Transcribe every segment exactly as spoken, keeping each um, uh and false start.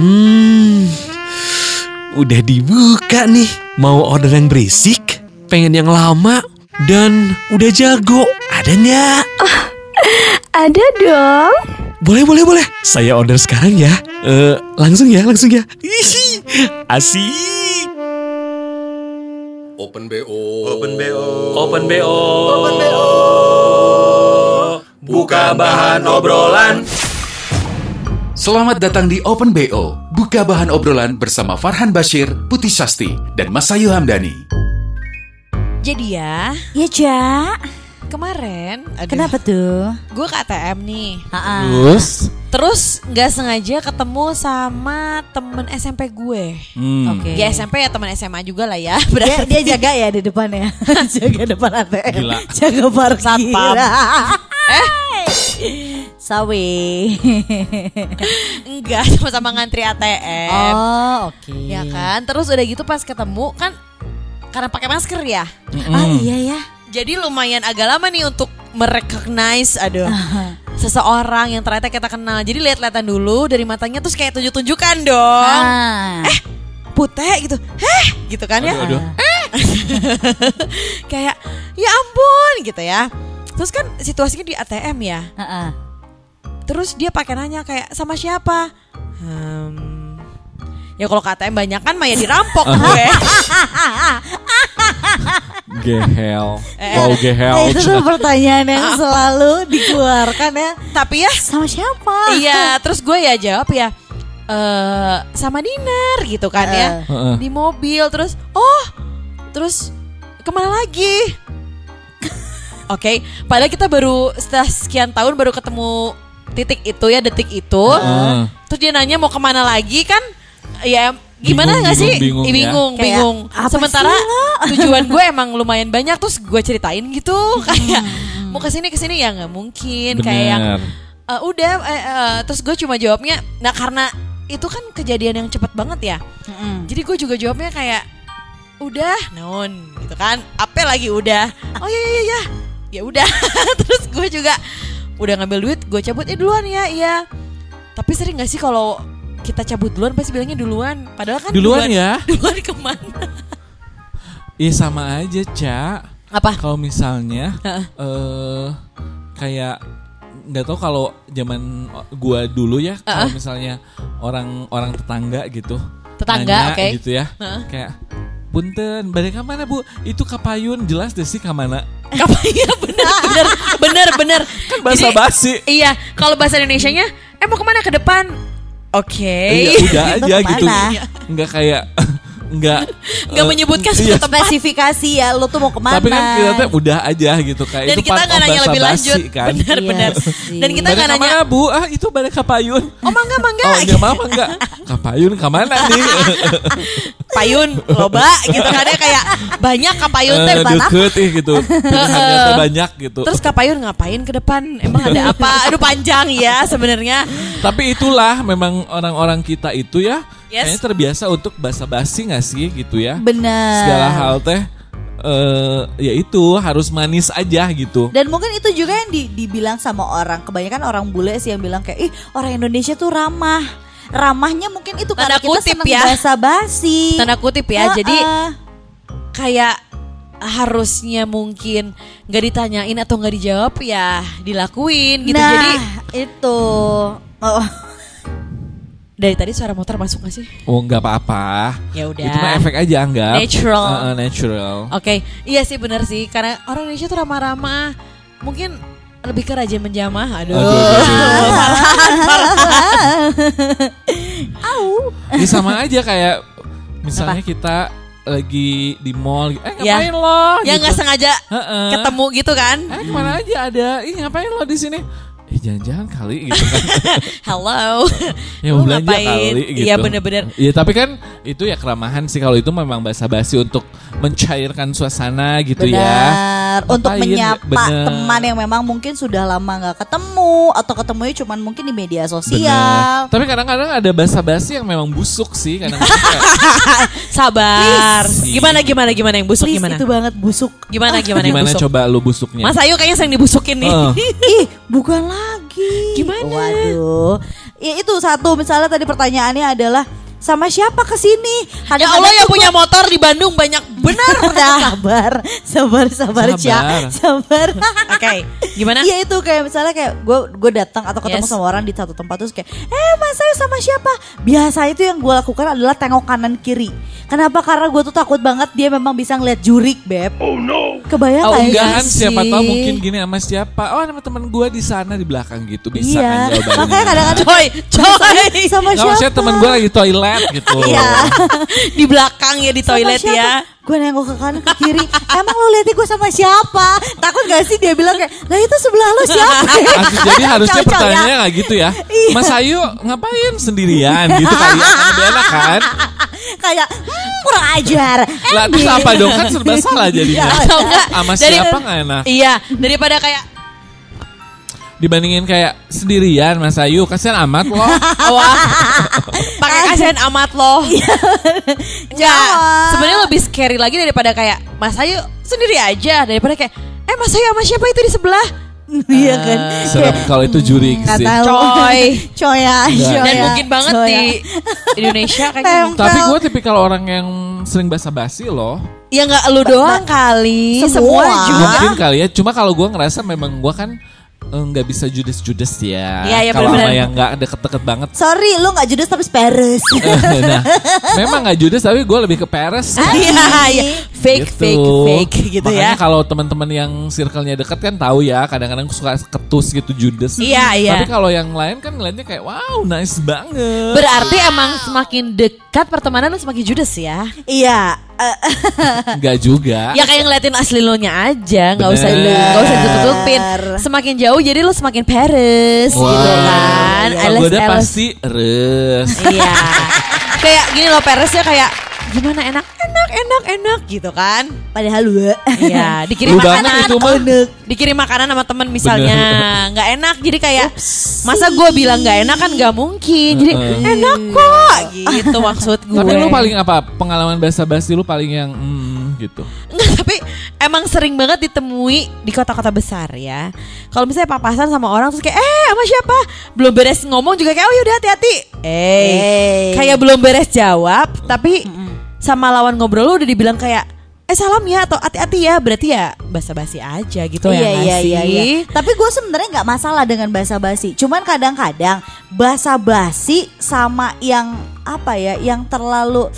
Hmm, udah dibuka nih. Mau order yang berisik, pengen yang lama, dan udah jago. Ada nggak? Oh, ada dong. Boleh, boleh, boleh. Saya order sekarang ya. Uh, langsung ya, langsung ya. Hihi, asik. Open B O. Open B O. Open B O. Open B O. Buka bahan obrolan. Selamat datang di Open B O. Buka bahan obrolan bersama Farhan Bashir, Puti Sasti, dan Masayu Hamdani. Jadi ya, ya Jak. Kemarin, aduh, kenapa tuh? Gue ke A T M nih. Ha-ha. Terus? Terus nggak sengaja ketemu sama temen S M P gue. Hmm. Oke. Okay. Di S M P ya temen S M A juga lah ya. Dia, dia jaga ya di depan ya. Jaga depan A T M. Gila. Jaga parkir. Satpam. eh. Sawi. Enggak, sama-sama ngantri A T M. Oh, oke. Okay. Ya kan? Terus udah gitu pas ketemu kan karena pakai masker ya. Mm-hmm. Ah, iya ya. Jadi lumayan agak lama nih untuk merecognize aduh. Uh-huh. Seseorang yang ternyata kita kenal. Jadi lihat-lihatan dulu dari matanya terus kayak tunjuk-tunjukkan dong. Uh. Eh, putih gitu. Heh, gitu kan aduh, ya. Aduh. Eh. Kayak ya ampun gitu ya. Terus kan situasinya di A T M ya. Uh-uh. Terus dia pakai nanya kayak sama siapa? Hmm, ya kalau ke A T M banyak kan mah ya dirampok gue. Gehel. Eh, wow gehel. Nah, itu tuh pertanyaan yang selalu dikeluarkan ya. Tapi ya sama siapa? Iya, terus gue ya jawab ya. Eh, sama Dinar gitu kan uh. ya. Uh-uh. Di mobil terus oh, terus kemana lagi? Oke, okay. Padahal kita baru setelah sekian tahun baru ketemu titik itu ya, detik itu. Uh. Terus dia nanya mau kemana lagi kan? Ya gimana bingung, gak sih? Bingung, bingung. Ya? bingung, kayak, bingung. Sementara tujuan gue emang lumayan banyak, terus gue ceritain gitu. Kayak mau kesini kesini ya nggak mungkin. Bener. Kayak yang uh, udah, uh, uh, terus gue cuma jawabnya, nah karena itu kan kejadian yang cepet banget ya. Mm-hmm. Jadi gue juga jawabnya kayak udah, non, gitu kan? Apa lagi udah? Oh ya ya ya. Ya udah, terus gue juga udah ngambil duit, gue cabut ya duluan ya, iya. Tapi sering nggak sih kalau kita cabut duluan pasti bilangnya duluan, padahal kan duluan, duluan ya, duluan kemana? Iya sama aja Cak. Apa? Kalau misalnya uh, kayak nggak tahu kalau zaman gue dulu ya, kalau uh-uh. misalnya orang-orang tetangga gitu, tetangga, oke, okay. gitu ya, uh-uh. kayak punten, balik kemana bu? Itu kapayun, jelas deh sih kemana? Iya benar, benar, benar, benar. Kan bahasa basi. Iya, kalau bahasa Indonesianya, eh mau kemana ke depan? Oke. Okay. Eh, ya udah aja gitu. Enggak kayak, enggak, enggak uh, menyebutkan iya, spesifikasi ya. Lo tuh mau kemana? Tapi kan kita udah aja gitu kayak. Dan itu kita nggak nanya lebih lanjut. Kan? Benar, iya, benar. Sih. Dan kita nggak nanya bu, ah itu balik kapayun. Oh mangga, mangga. Oh enggak mama enggak. Kapayun kemana nih? Payun loba gitu kan ya kayak banyak kapayun teh banyak gitu. Ternyata banyak gitu. Terus kapayun ngapain ke depan? Emang ada apa? Aduh panjang ya sebenarnya. Tapi itulah memang orang-orang kita itu ya. Yes. Kayaknya terbiasa untuk basa-basi enggak sih gitu ya. Benar. Segala hal teh Uh, ya itu harus manis aja gitu. Dan mungkin itu juga yang di, dibilang sama orang. Kebanyakan orang bule sih yang bilang kayak ih orang Indonesia tuh ramah. Ramahnya mungkin itu tanda karena kutip, kita seneng ya. Basa-basi. Tanda kutip ya. Uh-uh. Jadi kayak harusnya mungkin gak ditanyain atau gak dijawab ya dilakuin gitu. Nah jadi, itu oh. Dari tadi suara motor masuk gak sih? Oh gak apa-apa. Ya udah. Itu mah efek aja anggap. Natural. Uh, natural. Oke, okay. Iya sih benar sih. Karena orang Indonesia tuh ramah-ramah. Mungkin lebih ke rajin menjamah. Aduh. Marahan, marahan. Au. Ini sama aja kayak misalnya apa? Kita lagi di mall. Eh ngapain ya. Lo? Ya gitu. Gak sengaja uh-uh. ketemu gitu kan? Eh kemana aja ada. Ih ngapain lo di sini? Eh jangan-jangan kali gitu kan. Hello. Ya mau belanja kali gitu. Iya benar-benar. Iya tapi kan itu ya keramahan sih kalau itu memang basa-basi untuk mencairkan suasana gitu. Benar. Ya. Benar. Untuk Apain, menyapa bener. Teman yang memang mungkin sudah lama enggak ketemu atau ketemunya cuman mungkin di media sosial. Bener. Tapi kadang-kadang ada basa-basi yang memang busuk sih kadang-kadang. Sabar. Please. Gimana gimana gimana yang busuk Please, gimana? Itu banget busuk. Gimana gimana, gimana yang busuk? Gimana coba lu busuknya? Mas Ayu kayaknya sering dibusukin nih. Uh. Ih, bukan lah. lagi. Gimana? Waduh. Ya itu satu, misalnya tadi pertanyaannya adalah sama siapa kesini? Ada ya Allah yang gua... punya motor di Bandung banyak benar. Nah, sabar, sabar, sabar, Cia, sabar. Oke, okay, gimana? Iya itu kayak misalnya kayak gue gue datang atau ketemu yes. sama orang di satu tempat terus kayak, eh Mas Ayu sama siapa? Biasa itu yang gue lakukan adalah tengok kanan kiri. Kenapa? Karena gue tuh takut banget dia memang bisa ngeliat jurik, beb. Oh no. Kebayang oh, enggak sih? Siapa tahu mungkin gini sama siapa? Oh sama teman gue di sana di belakang gitu bisa kan jawabannya. Makanya kadang-kadang coy, coy. Sama siapa? Sama siapa teman gue lagi toilet. Gitu. Ya. Di belakang ya di sama toilet siapa? Ya. Gue nengok ke kanan ke kiri. Emang lo liatnya gue sama siapa? Takut gak sih dia bilang kayak, lah itu sebelah lo siapa? Asus, jadi harusnya Cocok pertanyaannya ya? Gak gitu ya. Iya. Mas Ayu ngapain sendirian gitu kayak ada enak kan? Kayak hmm, kurang ajar. Lah terus apa dong kan serba salah jadinya. Sama siapa gak enak? Iya daripada kayak. Dibandingin kayak sendirian Mas Ayu, kasihan amat loh. Pakai kasihan amat loh. Ya, sebenarnya lebih scary lagi daripada kayak Mas Ayu sendiri aja daripada kayak eh Mas Ayu sama siapa itu di sebelah? Iya kan. Serem kalau itu juri sih. Coy, coy ya. Dan mungkin banget di Indonesia kayak gitu. Tapi gue tipikal orang yang sering basa-basi loh. Ya nggak lu doang kali, semua juga. Mungkin kali ya. Cuma kalau gue ngerasa memang gue kan nggak bisa judes-judes ya, ya, ya kalau sama yang nggak deket-deket banget. Sorry, lu nggak judes tapi peres. Nah, memang nggak judes tapi gue lebih ke peres. Iya, iya. Fake, gitu. fake, fake gitu. Makanya ya. Makanya kalau teman-teman yang circle-nya deket kan tahu ya, kadang-kadang suka ketus gitu judes. Iya, iya. Tapi kalau yang lain kan ngeliatnya kayak wow, nice banget. Berarti wow. Emang semakin dekat pertemanan semakin judes ya? Iya. Enggak juga. Ya kayak ngeliatin asli lo nya aja, enggak usah enggak usah ditutup-tutupin. Semakin jauh jadi lo semakin peres wow. Gitu kan. Kalau udah pasti res. Iya. Kayak gini lo peresnya kayak gimana enak? Enak, enak, enak gitu kan. Padahal lu iya, dikirim lu makanan. Itu dikirim makanan sama teman misalnya. Enggak enak jadi kayak Upsi. Masa gue bilang enggak enak kan enggak mungkin. Jadi uh-uh. enak kok gitu maksud gue. Tapi lu paling apa? Pengalaman basa-basi lu paling yang mm, gitu. Enggak, tapi emang sering banget ditemui di kota-kota besar ya. Kalau misalnya papasan sama orang terus kayak eh sama siapa? Belum beres ngomong juga kayak oh yaudah hati-hati. Eh, hey. Kayak belum beres jawab tapi mm-mm. sama lawan ngobrol lo udah dibilang kayak eh salam ya atau hati-hati ya berarti ya basa-basi aja gitu iya, ya iya, iya, iya. Tapi gue sebenarnya nggak masalah dengan basa-basi, cuman kadang-kadang basa-basi sama yang apa ya yang terlalu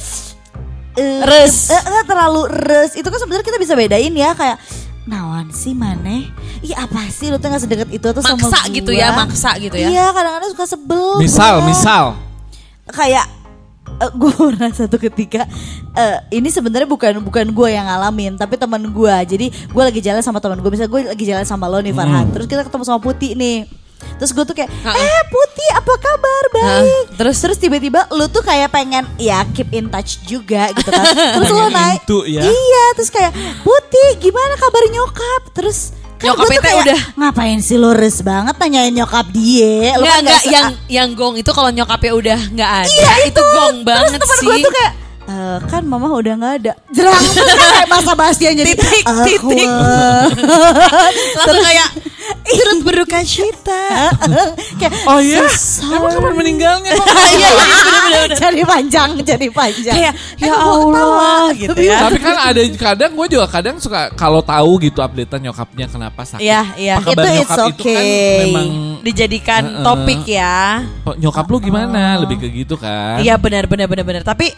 uh, res uh, terlalu res itu kan sebenarnya kita bisa bedain ya kayak nawan sih maneh, ih apa sih lu tuh nggak sedekat itu atau maksa sama gue gitu ya maksa gitu ya iya kadang-kadang suka sebel misal ya. misal kayak Uh, gue pernah satu ketika uh, ini sebenarnya bukan bukan gue yang ngalamin tapi teman gue. Jadi gue lagi jalan sama teman gue, misalnya gue lagi jalan sama lo nih Farhan hmm. terus kita ketemu sama Puti nih. Terus gue tuh kayak uh-uh. eh Puti apa kabar baik uh, terus terus tiba-tiba lu tuh kayak pengen ya keep in touch juga gitu kan. Terus lo naik ya? Iya terus kayak Puti gimana kabar nyokap. Terus kan nyokap itu udah ngapain sih lo res banget nanyain nyokap dia. Lo kan enggak yang yang gong itu kalau nyokapnya udah enggak ada iya, itu, itu gong terus banget sih. Terus teman gue tuh kayak e, kan mama udah enggak ada. Jerang tuh kayak masa Bastian jadi titik aku, titik. Lalu kayak turut berduka cita. Kayak oh iya. Emang kapan meninggalnya? Iya jadi panjang jadi panjang. Kayak ya Allah gitu ya. Tapi kan ada kadang gue juga kadang suka kalau tahu gitu updatean nyokapnya kenapa sakit. Iya iya. Itu it's okay. Itu kan memang dijadikan uh, uh, topik ya. Nyokap lu gimana? Lebih ke gitu kan. Iya benar benar benar benar. Tapi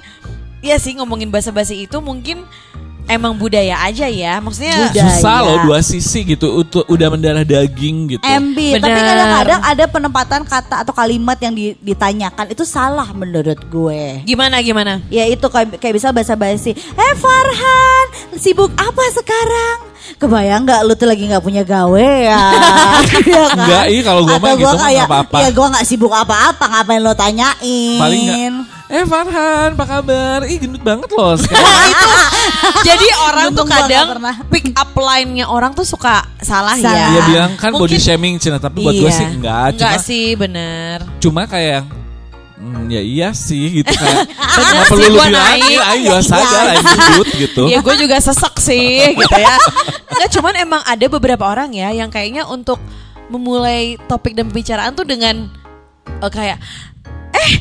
iya sih ngomongin basa-basi itu mungkin emang budaya aja ya, maksudnya budaya. Susah loh dua sisi gitu, udah mendarah daging gitu. Ambil, tapi kadang-kadang ada penempatan kata atau kalimat yang ditanyakan itu salah menurut gue. Gimana gimana? Ya itu kayak, kayak bisa basa-basi. Eh Farhan, sibuk apa sekarang? Kebayang gak lu tuh lagi gak punya gawe ya, ya kan? Enggak, iya kalau gue mah gitu kan apa-apa. Ya gue gak sibuk apa-apa, ngapain lo tanyain. Paling gak, eh Farhan apa kabar? Ih gendut banget loh sekarang. Itu, jadi orang Bentung tuh kadang pick up line-nya orang tuh suka salah, salah. Ya. Dia bilang kan mungkin, body shaming Cina, tapi buat iya. gue sih enggak. Enggak cuma, sih bener. Cuma kayak Hmm, ya iya sih gitu kayak nggak perlu lu bilangin, ayo sadar, ayo ngebut gitu. Ya gue juga sesek sih gitu ya. Nggak cuman emang ada beberapa orang ya yang kayaknya untuk memulai topik dan pembicaraan tuh dengan oh, kayak eh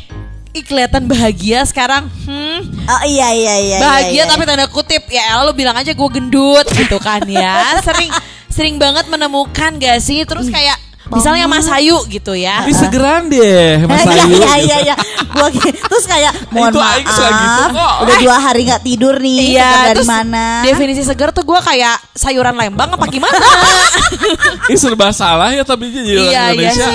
kelihatan bahagia sekarang. Hmm. Oh iya iya iya. Bahagia iya, iya. Tapi tanda kutip ya, lo bilang aja gue gendut gitu kan ya. Sering sering banget menemukan gak sih? Terus kayak misalnya Mas Ayu gitu ya. Bisa geran deh Mas Ayu. Iya iya iya. Gua terus kayak mohon maaf. Udah dua hari enggak tidur nih. Iya, dari mana? Definisi segar tuh gua kayak sayuran Lembang apa gimana? Ini serba salah ya tapi jadi orang Indonesia.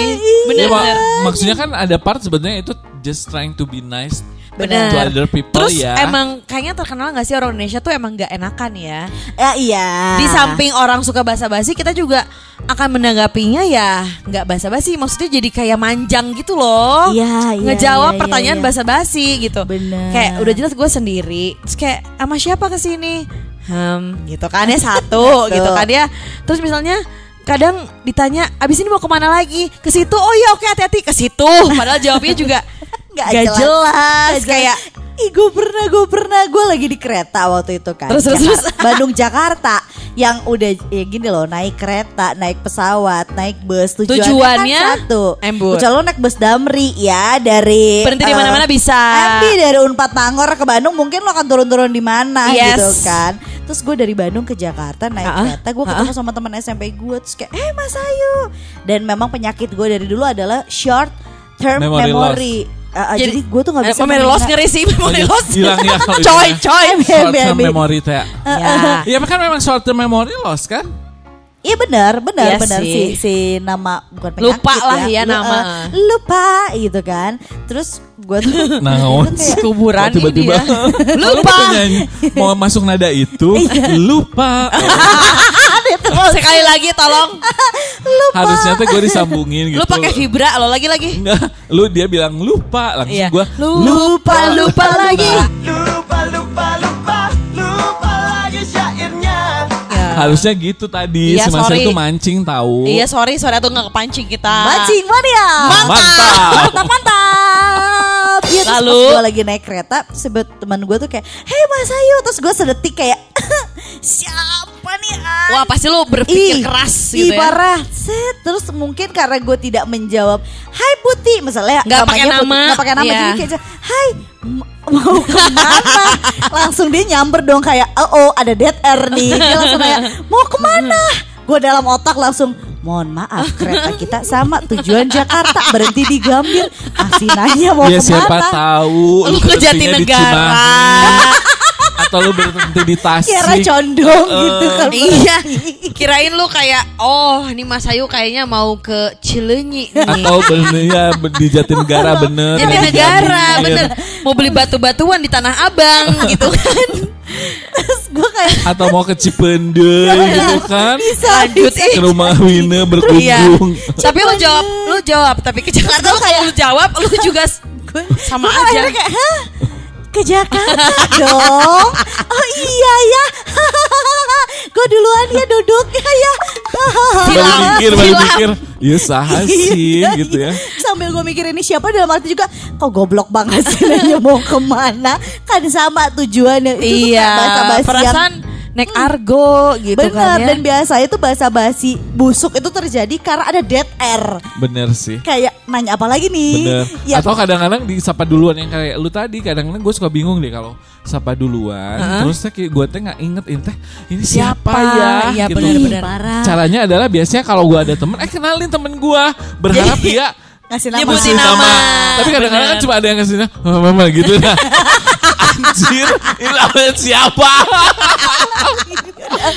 Benar. Maksudnya kan ada part sebenarnya itu just trying to be nice. Bener. To other people. Terus ya, emang kayaknya terkenal gak sih orang Indonesia tuh emang gak enakan ya. Ya iya. Di samping orang suka basa-basi, kita juga akan menanggapinya ya gak basa-basi. Maksudnya jadi kayak manjang gitu loh. Iya iya. Ngejawab ya, pertanyaan ya, ya. basa-basi gitu. Bener. Kayak udah jelas gue sendiri. Terus kayak sama siapa kesini? Hmm gitu kan ya satu gitu kan ya. Terus misalnya kadang ditanya abis ini mau kemana lagi? Ke situ. Oh iya oke hati-hati ke situ. Padahal jawabnya juga gak, gak jelas, jelas. Terus kayak ih gue pernah gue pernah gue lagi di kereta waktu itu kan terus, Jakar- terus. Bandung Jakarta yang udah ya gini loh, naik kereta, naik pesawat, naik bus, tujuannya, tujuannya kan satu embur. Kecuali lo naik bus Damri ya, dari berhenti uh, di mana-mana bisa. Tapi dari Unpad Nangor ke Bandung mungkin lo akan turun-turun di mana yes. gitu kan. Terus gue dari Bandung ke Jakarta naik uh-uh. kereta, gue ketemu uh-uh. sama teman S M P gue terus kayak eh Mas Ayu. Dan memang penyakit gue dari dulu adalah short term memory, memory. Uh, jadi, jadi gue tuh gak bisa memory loss ngeri sih memory loss hilang ya coy coy short term memory teh ya ya kan memang short term memory loss kan. Iya benar, benar, ya benar sih. Si, si nama bukan penyakit lupa lah ya, ya nama lupa gitu kan. Terus gue tuh naon kuburan ini tiba-tiba ya. Lupa mau masuk nada itu lupa. Oh. Sekali lagi tolong lupa. Harusnya tuh gue disambungin gitu. Lu pakai vibra lo lagi-lagi. Enggak, lu dia bilang lupa langsung iya. gue lupa lupa, lupa lagi. Lupa lupa lupa lupa lagi syairnya. Harusnya gitu tadi, iya, semasa sorry. Itu mancing tahu. Iya sorry, sorry atau nggak kepancing kita. Mancing mania. Mantap, mantap, mantap. mantap. Ya, lalu gue lagi naik kereta, sebut teman gue tuh kayak, hei Mas Ayu, terus gue sedetik kayak siapa nih? Ay? Wah pasti lo berpikir ih, keras gitu ih, ya. Parah. Set, terus mungkin karena gue tidak menjawab, hai Puti, misalnya nggak pakai nama, nggak pakai nama, yeah. jadi kayak, hai. Mau kemana? Langsung dia nyamber dong kayak oh, oh ada dead air nih. Dia langsung kayak mau kemana? Gue dalam otak langsung mohon maaf kereta kita sama tujuan Jakarta berhenti di Gambir. Masih nanya mau ya, kemana? Siapa tahu lu ke Jatinegara atau lu berhenti di Tasik. Kira condong uh, gitu kan. Iya. Kirain lu kayak oh ini Mas Ayu kayaknya mau ke Cilenyi nih. Atau bener ya di Jatinegara bener. Jatinegara bener. Mau beli batu-batuan di Tanah Abang gitu kan. Gua kayak atau mau ke Cipender gitu kan. Bisa, lanjut bisa, ke rumah Wina berkunjung. Iya. Tapi lu jawab, lu jawab tapi ke Jakarta lu kayak lu jawab lu juga gue sama gua aja. Kayak, hah? Ke Jakarta dong. Oh iya ya. Gue duluan ya duduknya ya. Balik mikir, balik mikir. Ya sahas sih gitu ya. Sambil gue mikir ini siapa dalam arti juga kok goblok banget sih mau kemana. Kan sama tujuannya. Itu iya, bahasa-bahasi perasaan yang naik argo hmm, gitu bener, kan ya. Dan biasanya itu basa-basi busuk itu terjadi karena ada dead air. Bener sih. Kayak nanya apa lagi nih? Bener. Ya. Atau kadang-kadang disapa duluan yang kayak lu tadi. Kadang-kadang gue suka bingung deh kalau sapa duluan. Uh-huh. Terus kayak gue teh nggak inget ini teh ini siapa, siapa ya? Iya gitu. Bener-bener. Caranya adalah biasanya kalau gue ada temen, eh kenalin temen gue berharap dia ngasih nama. Ngasih nama. nama. Tapi kadang-kadang bener. Kan cuma ada yang ngasih nama, oh, mama gitu dah. Anjir, ini namanya siapa?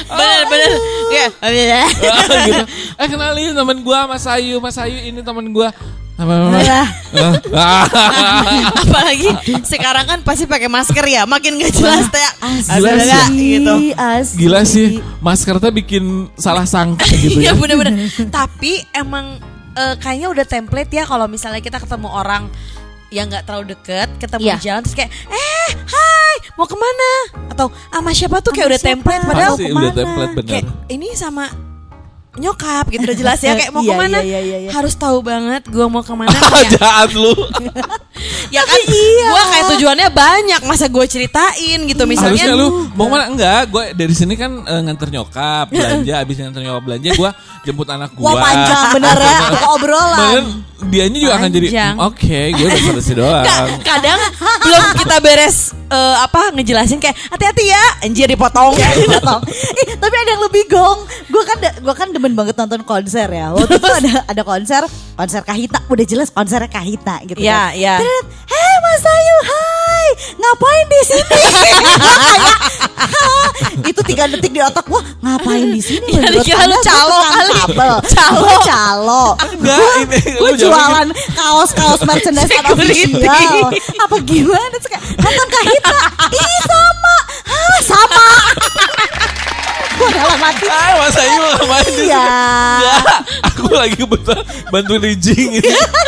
Bener-bener ya, gitu. Eh kenalin temen gue Mas Ayu, Mas Ayu ini temen gue. Apalagi sekarang kan pasti pakai masker ya, makin gak jelas teh. Gila sih, gitu. Gila sih, masker teh bikin salah sangka gitu ya. Iya bener-bener. Tapi emang uh, kayaknya udah template ya kalau misalnya kita ketemu orang yang nggak terlalu deket, ketemu yeah. di jalan terus kayak eh hai mau kemana atau sama siapa tuh kayak ama udah siapa? Template padahal pasti udah template bener kayak ini sama nyokap gitu udah jelas ya kayak mau yeah, kemana yeah, yeah, yeah, yeah. harus tahu banget gue mau kemana. Jahat lu. ya kan? Iya. Gue kayak tujuannya banyak, masa gue ceritain gitu misalnya. Harusnya lu mau mana? Enggak, gue dari sini kan uh, nganter nyokap belanja, abis nganter nyokap belanja gue jemput anak gue. Wah panjang bener ya, obrolan. Dianya juga panjang. Akan jadi oke, okay, gue udah selesai doang. Ka- kadang belum kita beres uh, apa ngejelasin kayak hati-hati ya, anjir dipotong. Eh, tapi ada yang lebih gong. Gue kan da- gue kan demen banget nonton konser ya. Waktu itu ada ada konser konser Kahitna, udah jelas konsernya Kahitna gitu ya. Iya. Hei Masayu, hai, ngapain di sini? Itu tiga detik di otak gua, ngapain di sini? Dikira lu calo kali. Calo, calo. Gue jualan kaos-kaos merchandise atau digital. Apa gimana? Nonton Kahitna, ih sama, ah sama. Gue dalam hati ah, Masayu ngapain di sini? Enggak, aku lagi bantu rijing gitu. Kan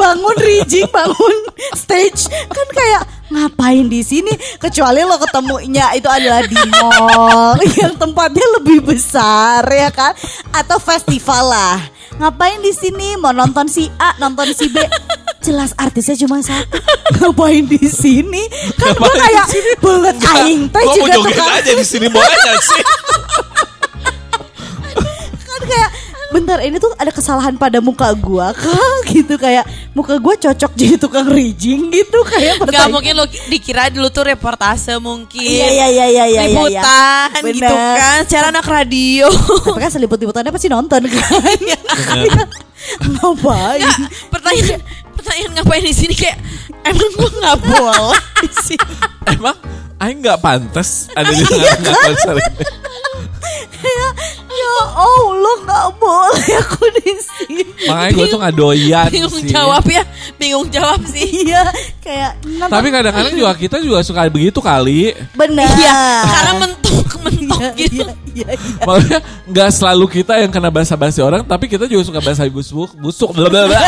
bangun rijing, bangun stage kan kayak ngapain di sini, kecuali lo ketemunya itu adalah di mall yang tempatnya lebih besar ya kan, atau festival lah. Ngapain di sini, mau nonton si A, nonton si B, jelas artisnya cuma satu. Ngapain di sini? Kan gue kayak banget aing teh juga tuh kan. Aja di sini mau aja sih. Kan kayak bentar, ini tuh ada kesalahan pada muka gue kah gitu, kayak muka gue cocok jadi tukang rijing gitu kayak. Gak mungkin lo dikira dulu tuh reportase mungkin. Iya iya iya iya. Liputan ya, ya. Gitu kan, secara anak radio. Tapi kan seliput-liputannya pasti nonton kan. Ngapain? Nah, pertanyaan pertanyaan ngapain di sini kayak emang gue nggak boleh di sini. Emang aing nggak pantas ada di tengah-tengah konser ini. Kayak ya Allah, nggak boleh aku di sini. Makanya gue tuh ngadoyan sih. Bingung jawab ya, bingung jawab sih. Iya, kayak. Tapi kadang-kadang juga kita juga suka begitu kali. Benar. Iya, karena mentok-mentok iya, gitu. Iya, iya, iya. Makanya nggak selalu kita yang kena basa-basi orang, tapi kita juga suka basa busuk, busuk, bla bla bla.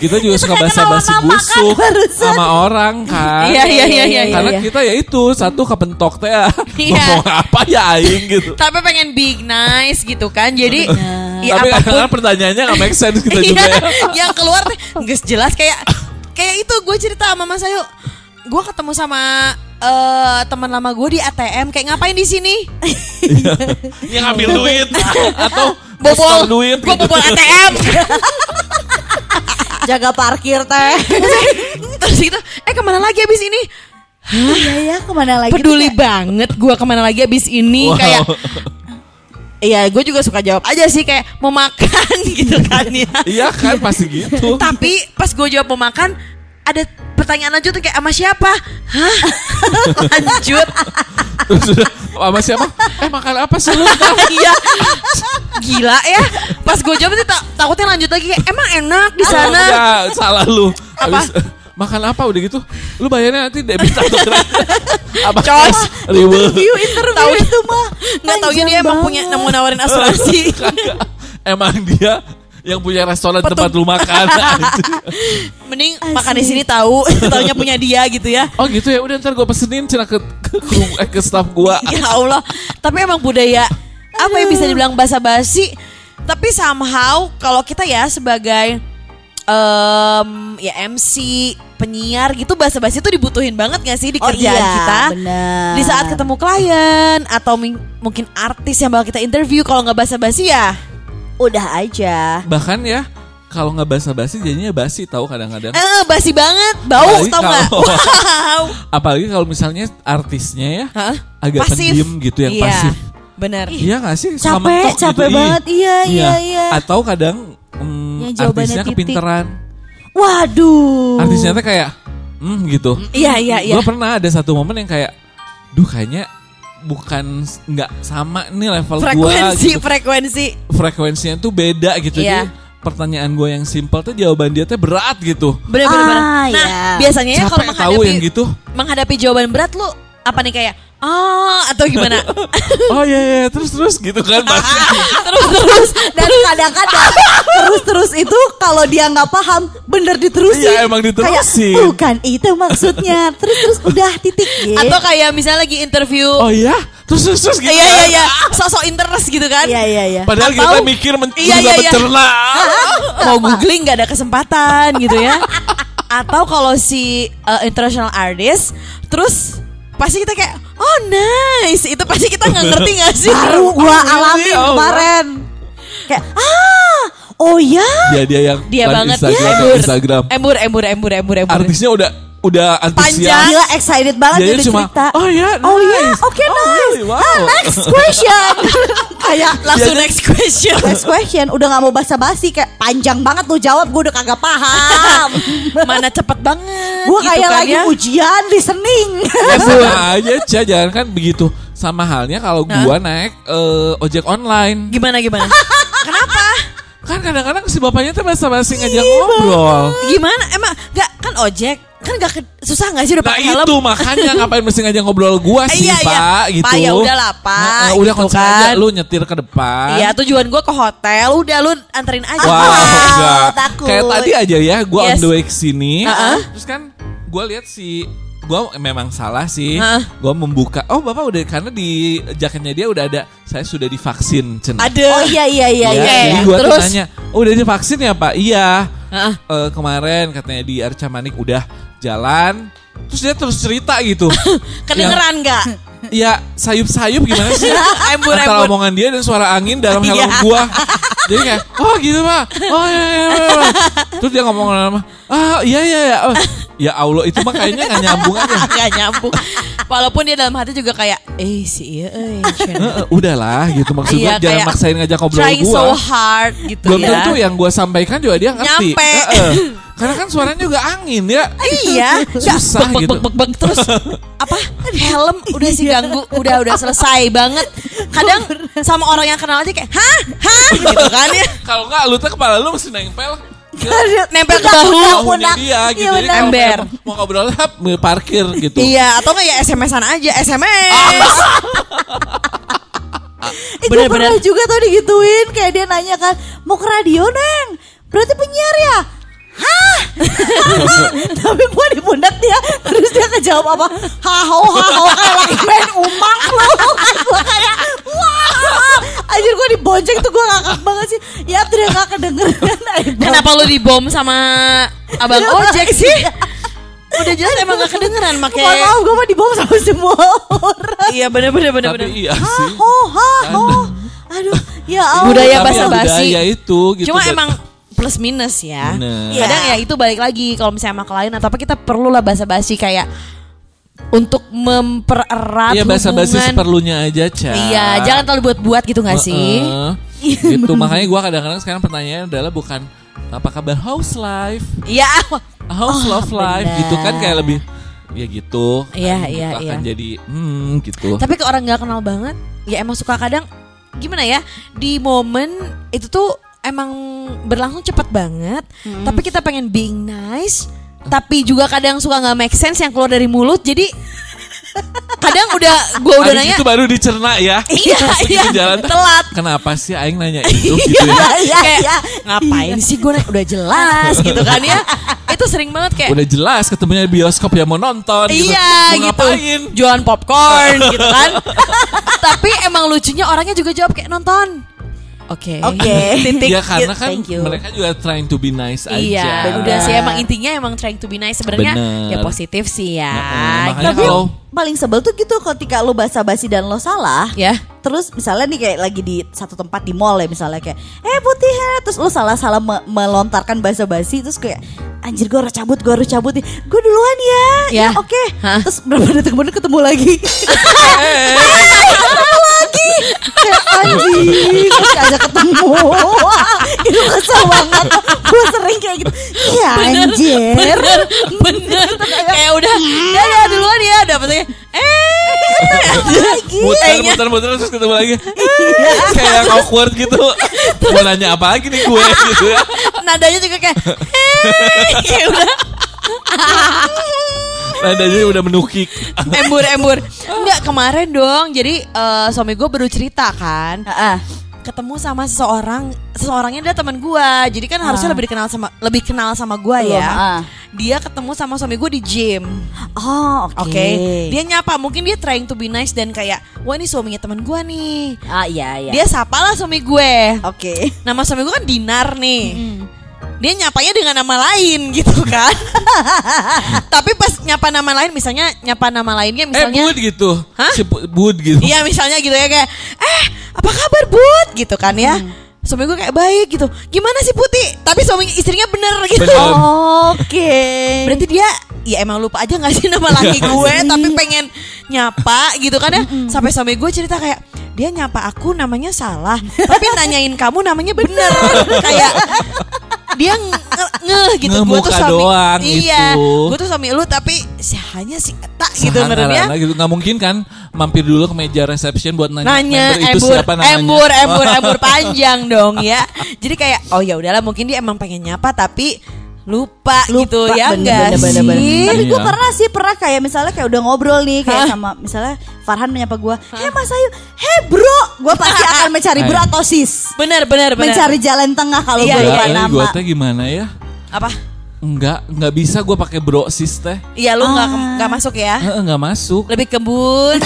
Kita juga kita suka basa-basi busuk sama orang kan. Iya, iya, iya, iya. Karena iya, kita ya itu, satu kepentok teh ya. Iya. Ngomong apa ya aing gitu. Tapi pengen big nice gitu kan. Jadi ya, tapi apapun pertanyaannya gak make sense kita juga ya. Yang keluar nggak jelas kayak kayak itu gue cerita sama Mas Ayu. Gue ketemu sama uh, teman lama gue di A T M, kayak ngapain di sini? Yang ngambil duit atau bobol duit. Gue bobol A T M. Jaga parkir teh. Terus gitu, eh kemana lagi abis ini? Hah? Iya ya, kemana lagi? Peduli kayak banget gue kemana lagi abis ini, wow. Kayak iya, gue juga suka jawab aja sih kayak mau makan gitu kan ya. Iya kan pasti gitu. Tapi pas gue jawab mau makan, ada pertanyaan lanjut kayak sama siapa? Hah? Lanjut. Terus sama siapa? Eh makan apa sih lu? Iya. Gila ya. Pas gue jawab itu tak, takutnya lanjut lagi kayak emang enak di sana. Oh, salah lu. Habis makan apa udah gitu? Lu bayarnya nanti debit atau kredit. Apa? Coy, review interview itu mah. Enggak tahu dia emang punya mau nawarin asuransi. Emang dia yang punya restoran Petum. Tempat lu makan. Mending asli makan di sini tahu, taunya punya dia gitu ya. Oh gitu ya, udah ntar gue pesenin cina ke ke, ke, eh, ke staff gue. Ya Allah, tapi emang budaya apa yang bisa dibilang basa-basi. Tapi somehow kalau kita ya sebagai um, ya M C, penyiar gitu, basa-basi itu dibutuhin banget gak sih di kerjaan oh, iya, kita? Bener. Di saat ketemu klien atau m- mungkin artis yang bakal kita interview, kalau gak basa-basi ya udah aja. Bahkan ya kalau nggak basa-basi jadinya basi tahu kadang-kadang. Eh basi banget, bau tau nggak? Wow. Apalagi kalau misalnya artisnya ya huh? agak pasif, pendiam gitu yang iya, pasif. Benar. Iya nggak sih? Capek, capek gitu, banget. Iya, iya, iya. Atau kadang mm, ya, artisnya titik, kepinteran. Waduh. Artisnya tuh kayak, hmm gitu. Iya, iya, iya. Gue pernah ada satu momen yang kayak, duh kayaknya bukan nggak sama nih level gue frekuensi gua, gitu. Frekuensi frekuensinya tuh beda gitu yeah. Jadi pertanyaan gue yang simple tuh jawaban dia tuh berat gitu bener-bener ah, nah yeah, biasanya ya kalau menghadapi gitu, menghadapi jawaban berat lu apa nih kayak oh atau gimana oh iya yeah, iya yeah, terus-terus gitu kan terus-terus dan kadang-kadang terus-terus itu kalau dia nggak paham bener diterusin ya, emang diterusin kayak, bukan itu maksudnya terus-terus udah titik gitu. Atau kayak misalnya lagi interview oh iya terus-terus gitu iya iya iya sosok interest gitu kan iya iya iya padahal atau, kita mikir men- iya, iya, iya, mencerna mau googling nggak ada kesempatan gitu ya. Atau kalau si uh, international artist, terus pasti kita kayak oh nice, itu pasti kita nggak ngerti nggak sih? Baru gua alami kemarin. Kayak ah oh ya. Dia dia yang dia banget Instagram, ya. Instagram. Embur embur embur embur embur. Artisnya udah udah antusias. Panjang. Gila excited banget jadi cuma, cerita. Oh ya, nice. Oh ya, oke okay, nice. Oh, really? Wow. Ah, next question. Kayak langsung yeah, next question. Next question udah enggak mau basa-basi kayak panjang banget tuh jawab gue udah kagak paham. Mana cepet banget. Gue kayak gitu lagi ya? Ujian listening. Sama aja Cia, jangan kan begitu. Sama halnya kalau gue nah. naik uh, ojek online. Gimana gimana? Kenapa? Kan kadang-kadang si bapaknya tuh basa-basi ngajak ngobrol. Gimana? Emang enggak kan ojek kan gak ke, susah gak sih udah pakai helm? Nah itu makanya ngapain mesti ngajak ngobrol gua sih iya, pak iya. gitu. Pak ya udahlah pak. Nah, udah gitu kalau kan. Aja lu nyetir ke depan. Iya tujuan gua ke hotel udah lu anterin aja. Wah wow, takut. Kayak tadi aja ya gua yes. on the way kesini. Uh-uh. Terus kan gua lihat si gua memang salah sih. Uh-uh. Gua membuka oh bapak udah karena di jaketnya dia udah ada saya sudah divaksin. Cen. Ada. Oh iya iya iya. Ya, iya. Jadi gua terus tanya oh, udah divaksin ya pak? Iya. Uh-uh. Uh, kemarin katanya di Arcamanik udah jalan, terus dia terus cerita gitu. Kedengeran nggak? Ya sayup-sayup gimana sih? Embur, antara embur. Omongan dia dan suara angin dalam helm gua. Jadi kayak, oh gitu pak, oh ya ya. ya. Terus dia ngomong lama, ah iya iya ya. Oh, ya Allah itu mah kayaknya nggak nyambung aja. Nggak nyambung. Walaupun dia dalam hati juga kayak, eh sih, eh. Udahlah gitu maksudnya iya, jangan maksain ngajak ngobrol gua. Trying so hard gitu belum ya. Belum tentu yang gua sampaikan juga dia ngerti. Nyampe. Karena kan suaranya juga angin ya. Iya. Susah bek, gitu. Bek, bek, bek, terus apa helm udah sih ganggu. Udah udah selesai banget. Kadang sama orang yang kenal aja kayak hah? Hah? Gitu kan ya. Kalau enggak lu tuh kepala lu mesti nempel. Ya, nempel ke bahu dia gitu. Jadi ember. Mau ngobrol lah parkir gitu. Iya atau enggak ya S M S-an aja. S M S. Gue pernah juga tuh digituin. Kayak dia nanya kan mau ke radio neng. Berarti penyiar ya? Hah? Tapi gue di pundak dia. Terus dia ngejawab apa? Hahau, hahau, kayak lagi main umang lu. Gue kayak, wah. Anjir gue dibonceng tuh gue ngakak banget sih. Ya tuh dia gak kedengeran. Kenapa lu dibom sama abang ojek sih? Udah jelas emang gak kedengeran makanya. Gak tau gue mah dibom sama semua orang. Iya bener-bener. Tapi iya sih. Hahau, hahau. Aduh, ya Allah. Budaya basa-basi. Budaya itu gitu. Cuma emang plus minus ya. Bener. Kadang ya itu balik lagi kalau misalnya sama klien atau apa kita perlulah basa-basi kayak untuk mempererat iya, hubungan. Iya basa-basi seperlunya aja, Ca. Iya, jangan terlalu buat-buat gitu enggak uh-uh. sih? Gitu makanya gua kadang-kadang sekarang pertanyaannya adalah bukan apa kabar house life. Iya. House oh, love life bener. Gitu kan kayak lebih ya gitu. Iya, iya, iya. Akan jadi hmm gitu. Tapi ke orang enggak kenal banget, ya emang suka kadang gimana ya? Di momen itu tuh emang berlangsung cepat banget hmm. Tapi kita pengen being nice. Tapi juga kadang suka gak make sense yang keluar dari mulut. Jadi kadang udah gue udah abis nanya itu baru dicerna ya. Iya iya jalan, telat. Kenapa sih Aing nanya itu gitu ya. Iya kayak iya. Ngapain iya. sih gue nanya udah jelas gitu kan ya. Itu sering banget kayak udah jelas ketemunya bioskop ya mau nonton gitu. Iya mau gitu ngapain? Jualan popcorn gitu kan. Tapi emang lucunya orangnya juga jawab kayak nonton Oke, okay. okay. Ya karena kan mereka juga trying to be nice aja. Iya, udah sih emang intinya emang trying to be nice sebenarnya ya positif sih ya. Nah, eh, tapi kalau paling sebel tuh gitu ketika lo basa-basi dan lo salah. Ya. Yeah. Terus misalnya nih kayak lagi di satu tempat di mall ya misalnya kayak eh putih ya. Terus lo salah-salah me- melontarkan basa-basi terus kayak anjir gue harus cabut, gue harus cabut nih. Gue duluan ya. Yeah. Ya oke. Okay. Huh? Terus berapa detik kemudian ketemu lagi. Kayak anjing, terus ajak ketemu. Itu kesel banget. Gue sering kayak gitu. Iya anjir. Bener, bener. Kayak udah, ya ya duluan ya. Udah pasti, eh muter, muter, muter, terus ketemu lagi. Kayak awkward gitu. Mau nanya apa lagi nih gue gitu ya. Nadanya juga kayak, eh kayak udah nadanya udah menukik. Embur, embur. Enggak, kemarin dong. Jadi uh, suami gue baru cerita kan. Uh-uh. Ketemu sama seseorang. Seseorangnya dia teman gue. Jadi kan uh. harusnya lebih dikenal sama lebih kenal sama gue ya. Uh. Dia ketemu sama suami gue di gym. Oh, oke. Okay. Okay. Dia nyapa. Mungkin dia trying to be nice dan kayak, wah ini suaminya teman gue nih. Ah, uh, iya, iya. Dia sapa lah suami gue. Oke. Okay. Nama suami gue kan Dinar nih. Mm. dia nyapanya dengan nama lain gitu kan. Tapi pas nyapa nama lain, misalnya nyapa nama lainnya misalnya eh Bud gitu. Hah? Si Bud gitu. Iya misalnya gitu ya, kayak eh apa kabar Bud gitu kan ya. Hmm. Suami gue kayak baik gitu. Gimana sih Putih? Tapi suami istrinya bener gitu. Oh, oke. Okay. Berarti dia ya emang lupa aja nggak sih nama laki gue, tapi pengen nyapa gitu kan ya. Mm-mm. Sampai suami gue cerita kayak dia nyapa aku namanya salah, tapi nanyain kamu namanya bener. Kayak dia ngeh gitu. Nge, gue tuh suami. Iya. Gue tuh suami lu tapi hanya si Eta gitu menurutnya. Gitu nggak mungkin kan? Mampir dulu ke meja reception buat nanya, nanya member itu embur, siapa namanya. Embur, embur, embur panjang dong ya. Jadi kayak oh ya udahlah mungkin dia emang pengen nyapa tapi lupa, lupa gitu ya enggak sih. Tapi gue pernah sih pernah kayak misalnya kayak udah ngobrol nih kayak Hah? sama misalnya Farhan menyapa gue, "Hey Masayu, hey bro." Gue pasti akan mencari bro atau sis. Benar, benar, benar. Mencari jalan tengah kalau iya, gue lupa iya, nama. Gue teh gimana ya? Apa? Enggak, enggak bisa gue pakai bro sis teh. Iya lu enggak ah. enggak masuk ya? Heeh, enggak masuk. Lebih kebun.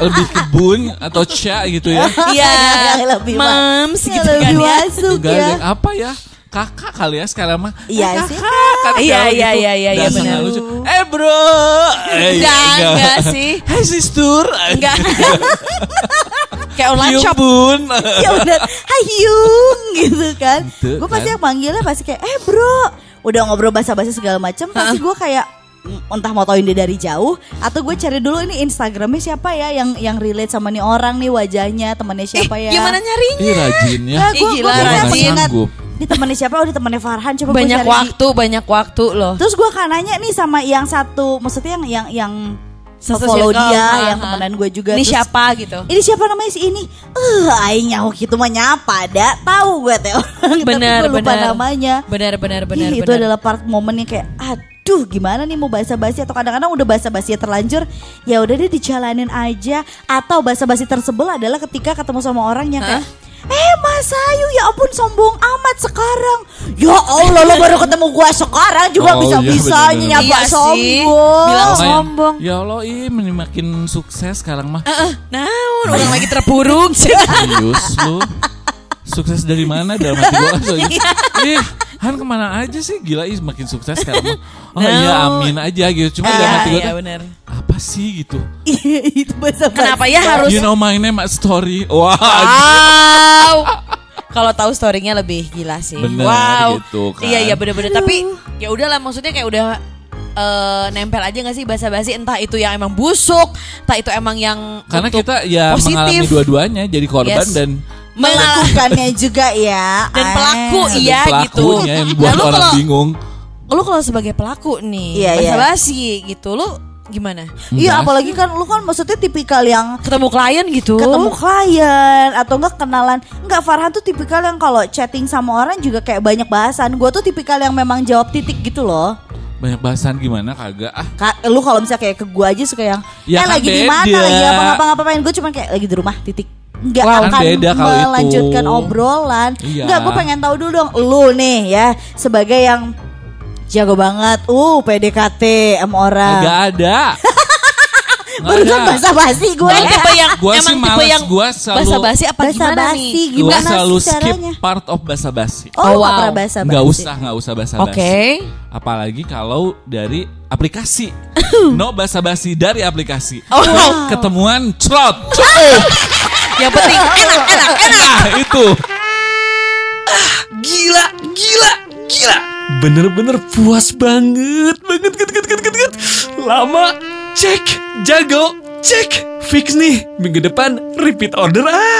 Lebih kebun atau cia gitu ya. Iya, lebih mams gitu kan ya. Enggak ya. Apa ya? Kakak kali ya sekarang mah. Iya eh, kakak, sih. Kakak iya iya iya iya iya benar. Eh bro. Eh, enggak, enggak enggak sih. Hai sister. Enggak. Kayak online shop pun. Ya benar. Hai Yung gitu kan. Gue pasti yang panggilnya pasti kayak eh bro. Udah ngobrol basa-basi segala macam pasti gue kayak entah mau tauin dia dari jauh atau gue cari dulu ini Instagramnya siapa ya yang yang relate sama nih orang nih wajahnya temannya siapa eh, ya gimana nyarinya eh, rajinnya nah, gue gila rajin ini temannya siapa oh ini temannya Farhan coba banyak waktu di... banyak waktu loh terus gue kan nanya nih sama yang satu maksudnya yang yang, yang follow dia uh, yang temenan gue juga ini terus, siapa gitu ini siapa namanya si ini eh uh, aing nyaho gitu mah nyapa ada tahu gue teh orang benar benar namanya benar benar benar itu bener. Adalah part momennya kayak aduh gimana nih mau basa-basi atau kadang-kadang udah basa-basi terlanjur ya udah deh dijalanin aja atau basa-basi tersebel adalah ketika ketemu sama orang yang huh? kayak eh Masayu ya ampun sombong amat sekarang. Ya Allah lo baru ketemu gua sekarang juga oh, bisa-bisanya nyapa iya sombong. Bilang sombong. Ya Allah ih makin sukses sekarang mah. Heeh. Uh, uh, naon orang lagi terpuruk. Serius lu. Sukses dari mana dalam hati gua soalnya. Ih, Han kemana aja sih gila ih makin sukses sekarang mah. Oh no. Ya amin aja gitu. Cuma uh, dalam hati gua iya, tuh. Bener. Apa sih gitu? Itu basa-basi. Kenapa ya harus? You know my name, my story. Wow. Wow. Kalau tahu story-nya lebih gila sih. Bener, wow. Gitu kan. Iya iya benar-benar. Tapi ya udahlah maksudnya kayak udah uh, nempel aja nggak sih basa-basi entah itu yang emang busuk, entah itu emang yang karena kita ya positif. Mengalami dua-duanya jadi korban yes. Dan melakukannya juga ya. Dan pelaku dan iya pelakunya gitu. Pelakunya yang buat nah, orang kalau, bingung. Lu kalau sebagai pelaku nih yeah, basa-basi yeah. Gitu lu gimana? Iya apalagi kan lu kan maksudnya tipikal yang ketemu klien gitu. Ketemu klien atau enggak kenalan. Enggak Farhan tuh tipikal yang kalau chatting sama orang juga kayak banyak bahasan. Gua tuh tipikal yang memang jawab titik gitu loh. Banyak bahasan gimana kagak ah. Ka- lu kalau misalnya kayak ke gua aja suka yang ya eh lagi di mana lagi apa-apa ngapain gua cuma kayak lagi di rumah titik. Enggak wow, akan melanjutkan itu. Obrolan. Iya. Enggak gua pengen tahu dulu dong lu nih ya sebagai yang jago banget, uh P D K T sama orang. Gak ada. Barusan basa-basi gue. Tipe yang, gue sih males. Gue selalu basa-basi apa gimana nih? Gue selalu skip part of basa-basi. Oh, oh wow. Basa-basi. Gak usah, gak usah basa-basi. Oke. Okay. Apalagi kalau dari aplikasi. No basa-basi dari aplikasi. Oh, wow. Ketemuan crot. Yang penting enak, enak, enak. Nah itu. Ah, gila, gila, gila. Bener-bener puas banget, banget, banget, banget, banget. Lama, cek, jago, cek, fix nih. Minggu depan repeat order ah.